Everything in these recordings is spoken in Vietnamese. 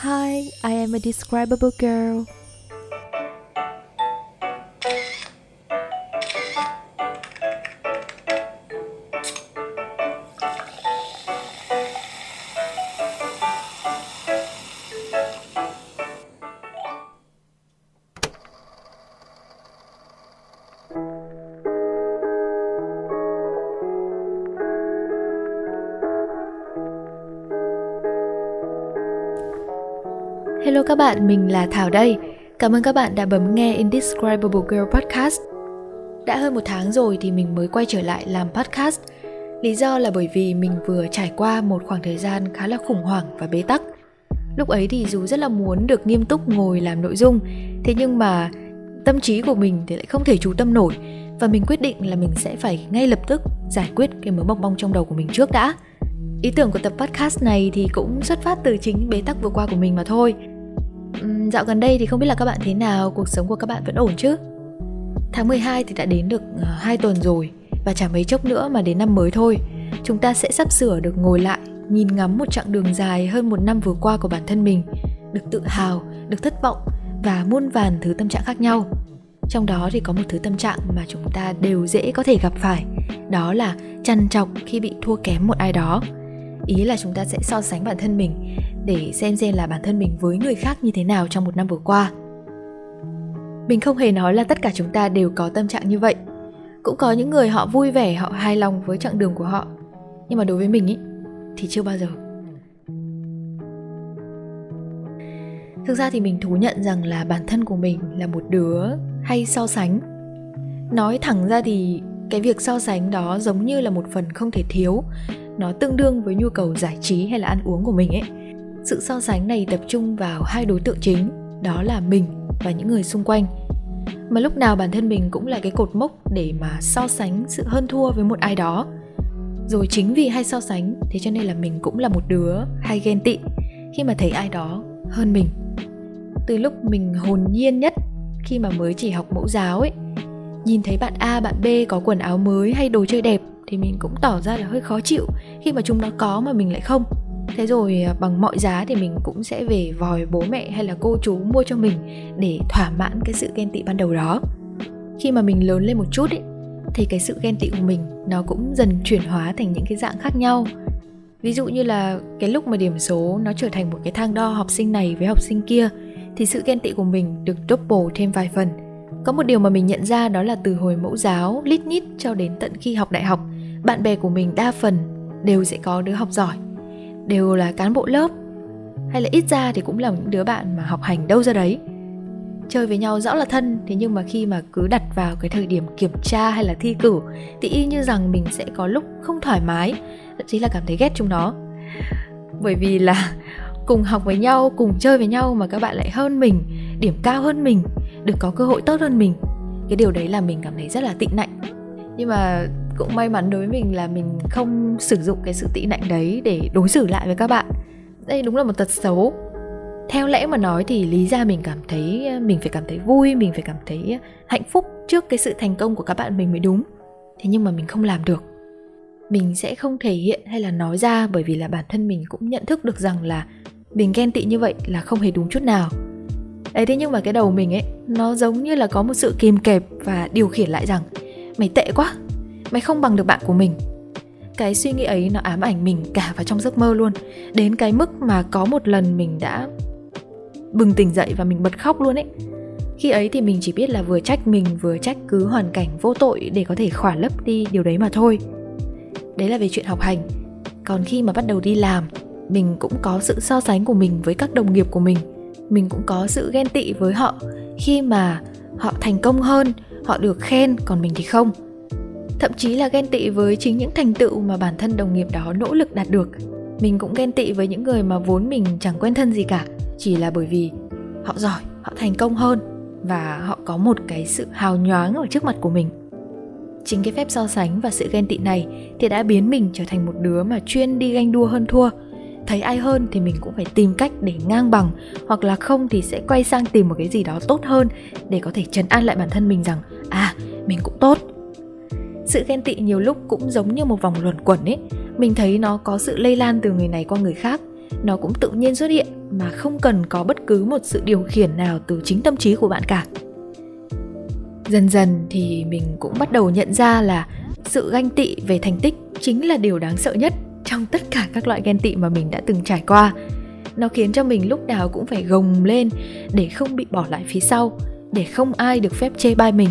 Hi, I am a Indescribable Girl. Hello các bạn, mình là Thảo đây. Cảm ơn các bạn đã bấm nghe Indescribable Girl Podcast. Đã hơn 1 tháng rồi thì mình mới quay trở lại làm podcast. Lý do là bởi vì mình vừa trải qua một khoảng thời gian khá là khủng hoảng và bế tắc. Lúc ấy thì dù rất là muốn được nghiêm túc ngồi làm nội dung, thế nhưng mà tâm trí của mình thì lại không thể chú tâm nổi. Và mình quyết định là mình sẽ phải ngay lập tức giải quyết cái mớ bong bong trong đầu của mình trước đã. Ý tưởng của tập podcast này thì cũng xuất phát từ chính bế tắc vừa qua của mình mà thôi. Dạo gần đây thì không biết là các bạn thế nào, cuộc sống của các bạn vẫn ổn chứ? Tháng 12 thì đã đến được 2 tuần rồi, và chả mấy chốc nữa mà đến năm mới thôi. Chúng ta sẽ sắp sửa được ngồi lại, nhìn ngắm một chặng đường dài hơn 1 năm vừa qua của bản thân mình, được tự hào, được thất vọng và muôn vàn thứ tâm trạng khác nhau. Trong đó thì có một thứ tâm trạng mà chúng ta đều dễ có thể gặp phải, đó là trằn trọc khi bị thua kém một ai đó. Ý là chúng ta sẽ so sánh bản thân mình để xem là bản thân mình với người khác như thế nào trong 1 năm vừa qua. Mình không hề nói là tất cả chúng ta đều có tâm trạng như vậy. Cũng có những người họ vui vẻ, họ hài lòng với chặng đường của họ. Nhưng mà đối với mình ý, thì chưa bao giờ. Thực ra thì mình thú nhận rằng là bản thân của mình là một đứa hay so sánh. Nói thẳng ra thì cái việc so sánh đó giống như là một phần không thể thiếu. Nó tương đương với nhu cầu giải trí hay là ăn uống của mình ấy. Sự so sánh này tập trung vào 2 đối tượng chính, đó là mình và những người xung quanh. Mà lúc nào bản thân mình cũng là cái cột mốc để mà so sánh sự hơn thua với một ai đó. Rồi chính vì hay so sánh, thế cho nên là mình cũng là một đứa hay ghen tị khi mà thấy ai đó hơn mình. Từ lúc mình hồn nhiên nhất khi mà mới chỉ học mẫu giáo ấy, nhìn thấy bạn A, bạn B có quần áo mới hay đồ chơi đẹp thì mình cũng tỏ ra là hơi khó chịu khi mà chúng nó có mà mình lại không. Thế rồi bằng mọi giá thì mình cũng sẽ về vòi bố mẹ hay là cô chú mua cho mình để thỏa mãn cái sự ghen tị ban đầu đó. Khi mà mình lớn lên một chút ấy, thì cái sự ghen tị của mình nó cũng dần chuyển hóa thành những cái dạng khác nhau. Ví dụ như là cái lúc mà điểm số nó trở thành một cái thang đo học sinh này với học sinh kia, thì sự ghen tị của mình được double thêm vài phần. Có một điều mà mình nhận ra đó là từ hồi mẫu giáo, lít nhít cho đến tận khi học đại học, bạn bè của mình đa phần đều sẽ có đứa học giỏi, đều là cán bộ lớp, hay là ít ra thì cũng là những đứa bạn mà học hành đâu ra đấy. Chơi với nhau rõ là thân, thế nhưng mà khi mà cứ đặt vào cái thời điểm kiểm tra hay là thi cử thì y như rằng mình sẽ có lúc không thoải mái, thậm chí là cảm thấy ghét chúng nó. Bởi vì là cùng học với nhau, cùng chơi với nhau mà các bạn lại hơn mình, điểm cao hơn mình, được có cơ hội tốt hơn mình. Cái điều đấy là mình cảm thấy rất là tị nạnh. Nhưng mà cũng may mắn đối với mình là mình không sử dụng cái sự tị nạnh đấy để đối xử lại với các bạn. Đây đúng là một tật xấu. Theo lẽ mà nói thì lý ra mình cảm thấy mình phải cảm thấy vui, mình phải cảm thấy hạnh phúc trước cái sự thành công của các bạn mình mới đúng. Thế nhưng mà mình không làm được. Mình sẽ không thể hiện hay là nói ra, bởi vì là bản thân mình cũng nhận thức được rằng là mình ghen tị như vậy là không hề đúng chút nào. Ấy thế nhưng mà cái đầu mình ấy, nó giống như là có một sự kìm kẹp và điều khiển lại rằng mày tệ quá, mày không bằng được bạn của mình. Cái suy nghĩ ấy nó ám ảnh mình cả vào trong giấc mơ luôn. Đến cái mức mà có một lần mình đã bừng tỉnh dậy và mình bật khóc luôn ấy. Khi ấy thì mình chỉ biết là vừa trách mình, vừa trách cứ hoàn cảnh vô tội để có thể khỏa lấp đi điều đấy mà thôi. Đấy là về chuyện học hành. Còn khi mà bắt đầu đi làm, mình cũng có sự so sánh của mình với các đồng nghiệp của mình. Mình cũng có sự ghen tị với họ khi mà họ thành công hơn, họ được khen, còn mình thì không. Thậm chí là ghen tị với chính những thành tựu mà bản thân đồng nghiệp đó nỗ lực đạt được. Mình cũng ghen tị với những người mà vốn mình chẳng quen thân gì cả, chỉ là bởi vì họ giỏi, họ thành công hơn và họ có một cái sự hào nhoáng ở trước mặt của mình. Chính cái phép so sánh và sự ghen tị này thì đã biến mình trở thành một đứa mà chuyên đi ganh đua hơn thua. Thấy ai hơn thì mình cũng phải tìm cách để ngang bằng, hoặc là không thì sẽ quay sang tìm một cái gì đó tốt hơn để có thể trấn an lại bản thân mình rằng mình cũng tốt. Sự ghen tị nhiều lúc cũng giống như một vòng luẩn quẩn ấy. Mình thấy nó có sự lây lan từ người này qua người khác. nó cũng tự nhiên xuất hiện mà không cần có bất cứ một sự điều khiển nào từ chính tâm trí của bạn cả. Dần dần thì mình cũng bắt đầu nhận ra là sự ganh tị về thành tích chính là điều đáng sợ nhất trong tất cả các loại ghen tị mà mình đã từng trải qua. Nó khiến cho mình lúc nào cũng phải gồng lên để không bị bỏ lại phía sau, để không ai được phép chê bai mình.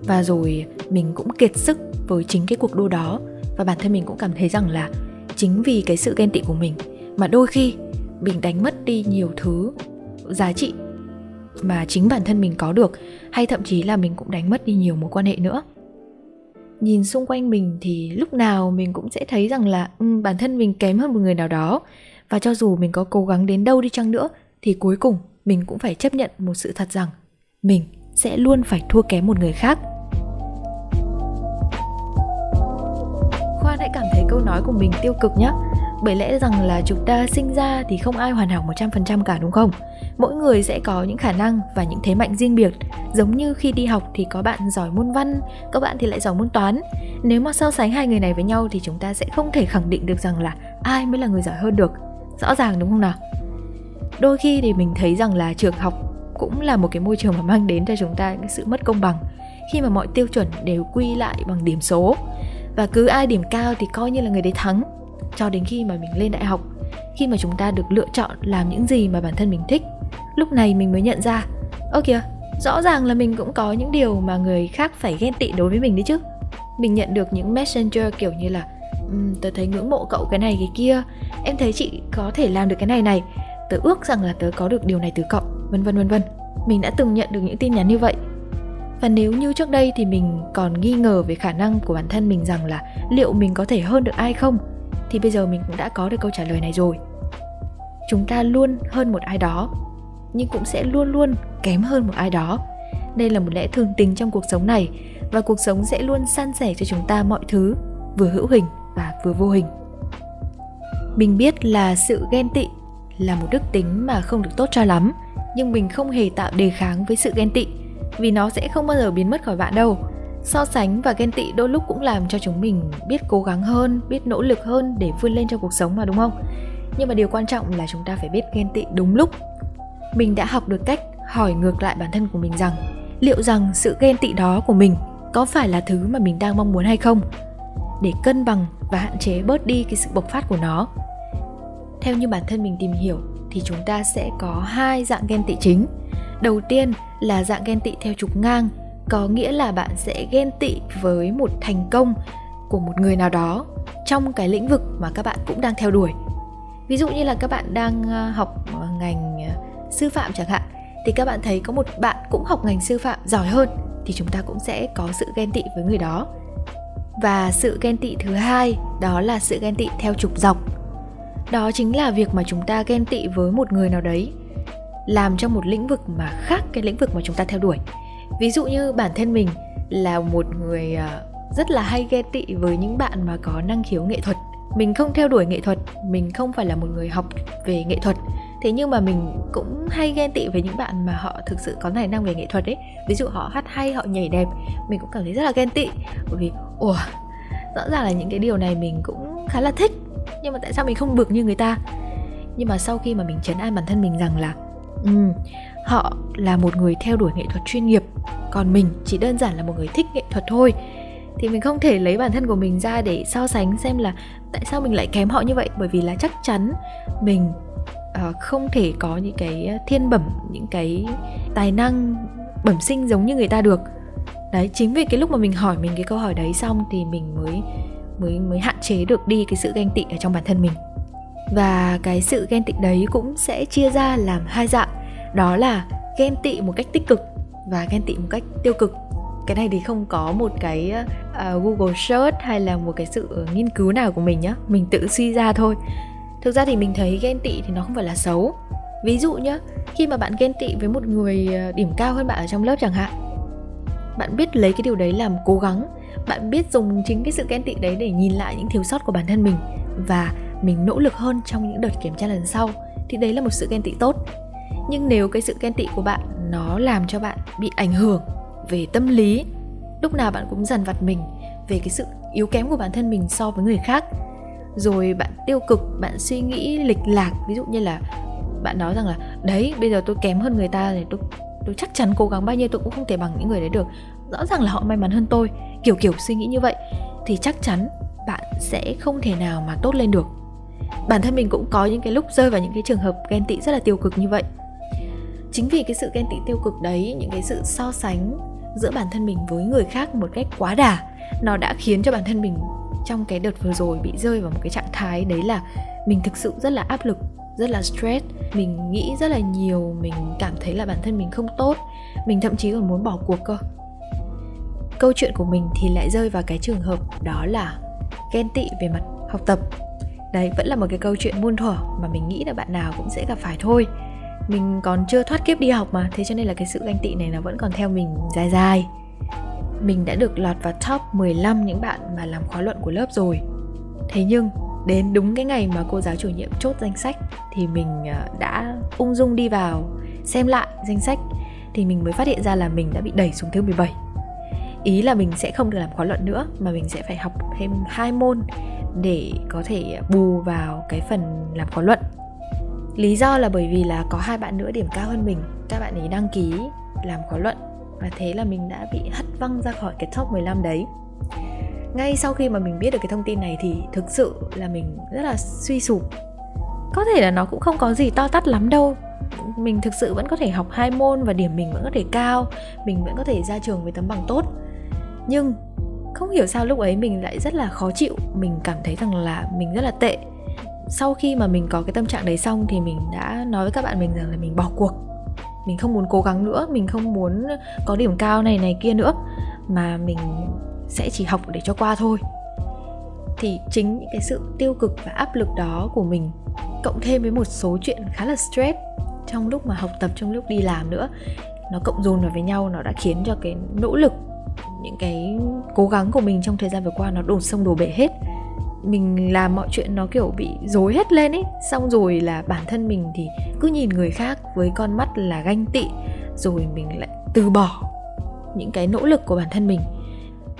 Và rồi mình cũng kiệt sức với chính cái cuộc đua đó. Và bản thân mình cũng cảm thấy rằng là chính vì cái sự ghen tị của mình mà đôi khi mình đánh mất đi nhiều thứ giá trị mà chính bản thân mình có được, hay thậm chí là mình cũng đánh mất đi nhiều mối quan hệ nữa. Nhìn xung quanh mình thì lúc nào mình cũng sẽ thấy rằng là bản thân mình kém hơn một người nào đó. Và cho dù mình có cố gắng đến đâu đi chăng nữa thì cuối cùng mình cũng phải chấp nhận một sự thật rằng mình sẽ luôn phải thua kém một người khác. Khoan hãy cảm thấy câu nói của mình tiêu cực nhé. Bởi lẽ rằng là chúng ta sinh ra thì không ai hoàn hảo 100% cả, đúng không? Mỗi người sẽ có những khả năng và những thế mạnh riêng biệt. Giống như khi đi học thì có bạn giỏi môn văn, có bạn thì lại giỏi môn toán. Nếu mà so sánh hai người này với nhau thì chúng ta sẽ không thể khẳng định được rằng là ai mới là người giỏi hơn được. Rõ ràng đúng không nào? Đôi khi thì mình thấy rằng là trường học cũng là một cái môi trường mà mang đến cho chúng ta những sự mất công bằng, khi mà mọi tiêu chuẩn đều quy lại bằng điểm số. Và cứ ai điểm cao thì coi như là người đấy thắng. Cho đến khi mà mình lên đại học, khi mà chúng ta được lựa chọn làm những gì mà bản thân mình thích, lúc này mình mới nhận ra, ơ kìa, rõ ràng là mình cũng có những điều mà người khác phải ghen tị đối với mình đấy chứ. Mình nhận được những messenger kiểu như là tớ thấy ngưỡng mộ cậu cái này cái kia, em thấy chị có thể làm được cái này này, tớ ước rằng là tớ có được điều này từ cậu, vân vân vân vân. Mình đã từng nhận được những tin nhắn như vậy. Và nếu như trước đây thì mình còn nghi ngờ về khả năng của bản thân mình rằng là liệu mình có thể hơn được ai không, thì bây giờ mình cũng đã có được câu trả lời này rồi. Chúng ta luôn hơn một ai đó, nhưng cũng sẽ luôn luôn kém hơn một ai đó. Đây là một lẽ thường tình trong cuộc sống này, và cuộc sống sẽ luôn san sẻ cho chúng ta mọi thứ, vừa hữu hình và vừa vô hình. Mình biết là sự ghen tị là một đức tính mà không được tốt cho lắm, nhưng mình không hề tạo đề kháng với sự ghen tị, vì nó sẽ không bao giờ biến mất khỏi bạn đâu. So sánh và ghen tị đôi lúc cũng làm cho chúng mình biết cố gắng hơn, biết nỗ lực hơn để vươn lên trong cuộc sống mà, đúng không? Nhưng mà điều quan trọng là chúng ta phải biết ghen tị đúng lúc. Mình đã học được cách hỏi ngược lại bản thân của mình rằng liệu rằng sự ghen tị đó của mình có phải là thứ mà mình đang mong muốn hay không, để cân bằng và hạn chế bớt đi cái sự bộc phát của nó. Theo như bản thân mình tìm hiểu thì chúng ta sẽ có hai dạng ghen tị chính. Đầu tiên là dạng ghen tị theo trục ngang, có nghĩa là bạn sẽ ghen tị với một thành công của một người nào đó trong cái lĩnh vực mà các bạn cũng đang theo đuổi. Ví dụ như là các bạn đang học ngành sư phạm chẳng hạn, thì các bạn thấy có một bạn cũng học ngành sư phạm giỏi hơn, thì chúng ta cũng sẽ có sự ghen tị với người đó. Và sự ghen tị thứ hai, đó là sự ghen tị theo trục dọc. Đó chính là việc mà chúng ta ghen tị với một người nào đấy làm trong một lĩnh vực mà khác cái lĩnh vực mà chúng ta theo đuổi. Ví dụ như bản thân mình là một người rất là hay ghen tị với những bạn mà có năng khiếu nghệ thuật. Mình không theo đuổi nghệ thuật, mình không phải là một người học về nghệ thuật, thế nhưng mà mình cũng hay ghen tị với những bạn mà họ thực sự có tài năng về nghệ thuật ấy. Ví dụ họ hát hay, họ nhảy đẹp, mình cũng cảm thấy rất là ghen tị. Bởi vì rõ ràng là những cái điều này mình cũng khá là thích, nhưng mà tại sao mình không được như người ta. Nhưng mà sau khi mà mình trấn an bản thân mình rằng là họ là một người theo đuổi nghệ thuật chuyên nghiệp, còn mình chỉ đơn giản là một người thích nghệ thuật thôi, thì mình không thể lấy bản thân của mình ra để so sánh xem là tại sao mình lại kém họ như vậy. Bởi vì là chắc chắn mình không thể có những cái thiên bẩm, những cái tài năng bẩm sinh giống như người ta được. Đấy, chính vì cái lúc mà mình hỏi mình cái câu hỏi đấy xong thì mình mới hạn chế được đi cái sự ganh tị ở trong bản thân mình. Và cái sự ghen tị đấy cũng sẽ chia ra làm hai dạng. Đó là ghen tị một cách tích cực và ghen tị một cách tiêu cực. Cái này thì không có một cái Google search hay là một cái sự nghiên cứu nào của mình nhá, mình tự suy ra thôi. Thực ra thì mình thấy ghen tị thì nó không phải là xấu. Ví dụ nhá, khi mà bạn ghen tị với một người điểm cao hơn bạn ở trong lớp chẳng hạn, bạn biết lấy cái điều đấy làm cố gắng, bạn biết dùng chính cái sự ghen tị đấy để nhìn lại những thiếu sót của bản thân mình, và mình nỗ lực hơn trong những đợt kiểm tra lần sau, thì đấy là một sự ghen tị tốt. Nhưng nếu cái sự ghen tị của bạn nó làm cho bạn bị ảnh hưởng về tâm lý, lúc nào bạn cũng dằn vặt mình về cái sự yếu kém của bản thân mình so với người khác, rồi bạn tiêu cực, bạn suy nghĩ lệch lạc. Ví dụ như là bạn nói rằng là đấy, bây giờ tôi kém hơn người ta thì tôi chắc chắn cố gắng bao nhiêu tôi cũng không thể bằng những người đấy được, rõ ràng là họ may mắn hơn tôi, kiểu suy nghĩ như vậy thì chắc chắn bạn sẽ không thể nào mà tốt lên được. Bản thân mình cũng có những cái lúc rơi vào những cái trường hợp ghen tị rất là tiêu cực như vậy. Chính vì cái sự ghen tị tiêu cực đấy, những cái sự so sánh giữa bản thân mình với người khác một cách quá đà, nó đã khiến cho bản thân mình trong cái đợt vừa rồi bị rơi vào một cái trạng thái đấy là mình thực sự rất là áp lực, rất là stress, mình nghĩ rất là nhiều, mình cảm thấy là bản thân mình không tốt, mình thậm chí còn muốn bỏ cuộc cơ. Câu chuyện của mình thì lại rơi vào cái trường hợp đó là ghen tị về mặt học tập. Đấy, vẫn là một cái câu chuyện muôn thuở mà mình nghĩ là bạn nào cũng sẽ gặp phải thôi. Mình còn chưa thoát kiếp đi học mà, thế cho nên là cái sự ganh tị này nó vẫn còn theo mình dài dài. Mình đã được lọt vào top 15 những bạn mà làm khóa luận của lớp rồi. Thế nhưng đến đúng cái ngày mà cô giáo chủ nhiệm chốt danh sách thì mình đã ung dung đi vào xem lại danh sách, thì mình mới phát hiện ra là mình đã bị đẩy xuống thứ 17. Ý là mình sẽ không được làm khóa luận nữa mà mình sẽ phải học thêm 2 môn để có thể bù vào cái phần làm khóa luận. Lý do là bởi vì là có 2 bạn nữa điểm cao hơn mình, các bạn ấy đăng ký làm khóa luận, và thế là mình đã bị hất văng ra khỏi cái top 15 đấy. Ngay sau khi mà mình biết được cái thông tin này thì thực sự là mình rất là suy sụp. Có thể là nó cũng không có gì to tát lắm đâu, mình thực sự vẫn có thể học 2 môn và điểm mình vẫn có thể cao, mình vẫn có thể ra trường với tấm bằng tốt. Nhưng không hiểu sao lúc ấy mình lại rất là khó chịu, mình cảm thấy rằng là mình rất là tệ. Sau khi mà mình có cái tâm trạng đấy xong thì mình đã nói với các bạn mình rằng là mình bỏ cuộc, mình không muốn cố gắng nữa, mình không muốn có điểm cao này kia nữa, mà mình sẽ chỉ học để cho qua thôi. Thì chính những cái sự tiêu cực và áp lực đó của mình cộng thêm với một số chuyện khá là stress trong lúc mà học tập, trong lúc đi làm nữa, nó cộng dồn vào với nhau, nó đã khiến cho cái nỗ lực, những cái cố gắng của mình trong thời gian vừa qua nó đổ sông đổ bể hết. Mình làm mọi chuyện nó kiểu bị rối hết lên ấy. Xong rồi là bản thân mình thì cứ nhìn người khác với con mắt là ganh tị, rồi mình lại từ bỏ những cái nỗ lực của bản thân mình.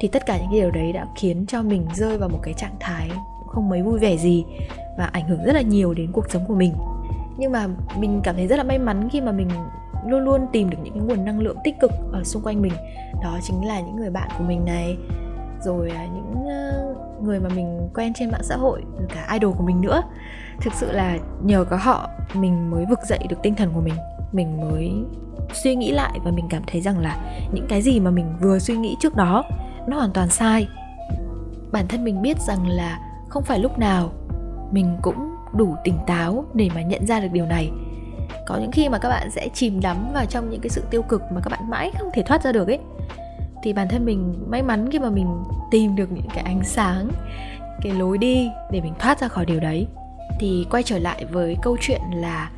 Thì tất cả những cái điều đấy đã khiến cho mình rơi vào một cái trạng thái không mấy vui vẻ gì, và ảnh hưởng rất là nhiều đến cuộc sống của mình. Nhưng mà mình cảm thấy rất là may mắn khi mà mình luôn luôn tìm được những cái nguồn năng lượng tích cực ở xung quanh mình. Đó chính là những người bạn của mình này, rồi những người mà mình quen trên mạng xã hội, rồi cả idol của mình nữa. Thực sự là nhờ có họ mình mới vực dậy được tinh thần của mình. Mình mới suy nghĩ lại và mình cảm thấy rằng là những cái gì mà mình vừa suy nghĩ trước đó nó hoàn toàn sai. Bản thân mình biết rằng là không phải lúc nào mình cũng đủ tỉnh táo để mà nhận ra được điều này. Có những khi mà các bạn sẽ chìm đắm vào trong những cái sự tiêu cực mà các bạn mãi không thể thoát ra được ấy. Thì bản thân mình may mắn khi mà mình tìm được những cái ánh sáng, cái lối đi để mình thoát ra khỏi điều đấy. Thì quay trở lại với câu chuyện là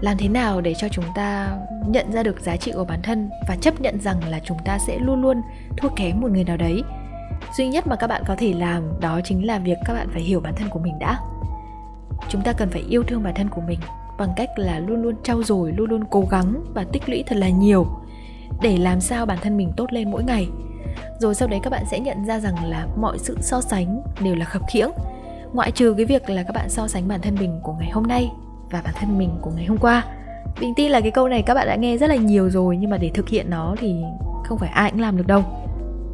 làm thế nào để cho chúng ta nhận ra được giá trị của bản thân và chấp nhận rằng là chúng ta sẽ luôn luôn thua kém một người nào đấy. Duy nhất mà các bạn có thể làm đó chính là việc các bạn phải hiểu bản thân của mình đã. Chúng ta cần phải yêu thương bản thân của mình bằng cách là luôn luôn trau dồi, luôn luôn cố gắng và tích lũy thật là nhiều để làm sao bản thân mình tốt lên mỗi ngày. Rồi sau đấy các bạn sẽ nhận ra rằng là mọi sự so sánh đều là khập khiễng, ngoại trừ cái việc là các bạn so sánh bản thân mình của ngày hôm nay và bản thân mình của ngày hôm qua. Mình tin là cái câu này các bạn đã nghe rất là nhiều rồi, nhưng mà để thực hiện nó thì không phải ai cũng làm được đâu.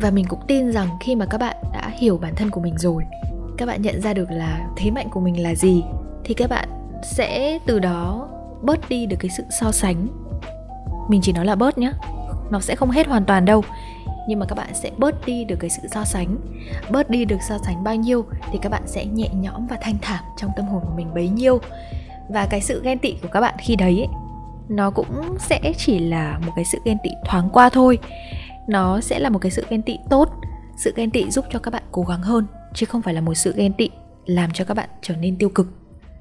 Và mình cũng tin rằng khi mà các bạn đã hiểu bản thân của mình rồi, các bạn nhận ra được là thế mạnh của mình là gì, thì các bạn sẽ từ đó bớt đi được cái sự so sánh. Mình chỉ nói là bớt nhé, nó sẽ không hết hoàn toàn đâu, nhưng mà các bạn sẽ bớt đi được cái sự so sánh. Bớt đi được so sánh bao nhiêu thì các bạn sẽ nhẹ nhõm và thanh thản trong tâm hồn của mình bấy nhiêu. Và cái sự ghen tị của các bạn khi đấy ấy, nó cũng sẽ chỉ là một cái sự ghen tị thoáng qua thôi. Nó sẽ là một cái sự ghen tị tốt, sự ghen tị giúp cho các bạn cố gắng hơn, chứ không phải là một sự ghen tị làm cho các bạn trở nên tiêu cực.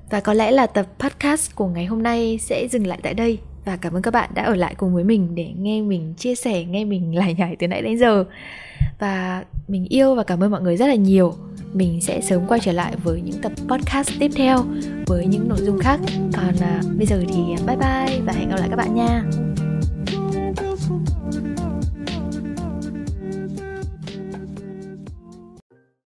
Và có lẽ là tập podcast của ngày hôm nay sẽ dừng lại tại đây. Và cảm ơn các bạn đã ở lại cùng với mình để nghe mình chia sẻ, nghe mình lải nhải từ nãy đến giờ. Và mình yêu và cảm ơn mọi người rất là nhiều. Mình sẽ sớm quay trở lại với những tập podcast tiếp theo, với những nội dung khác. Còn bây giờ thì bye bye và hẹn gặp lại các bạn nha.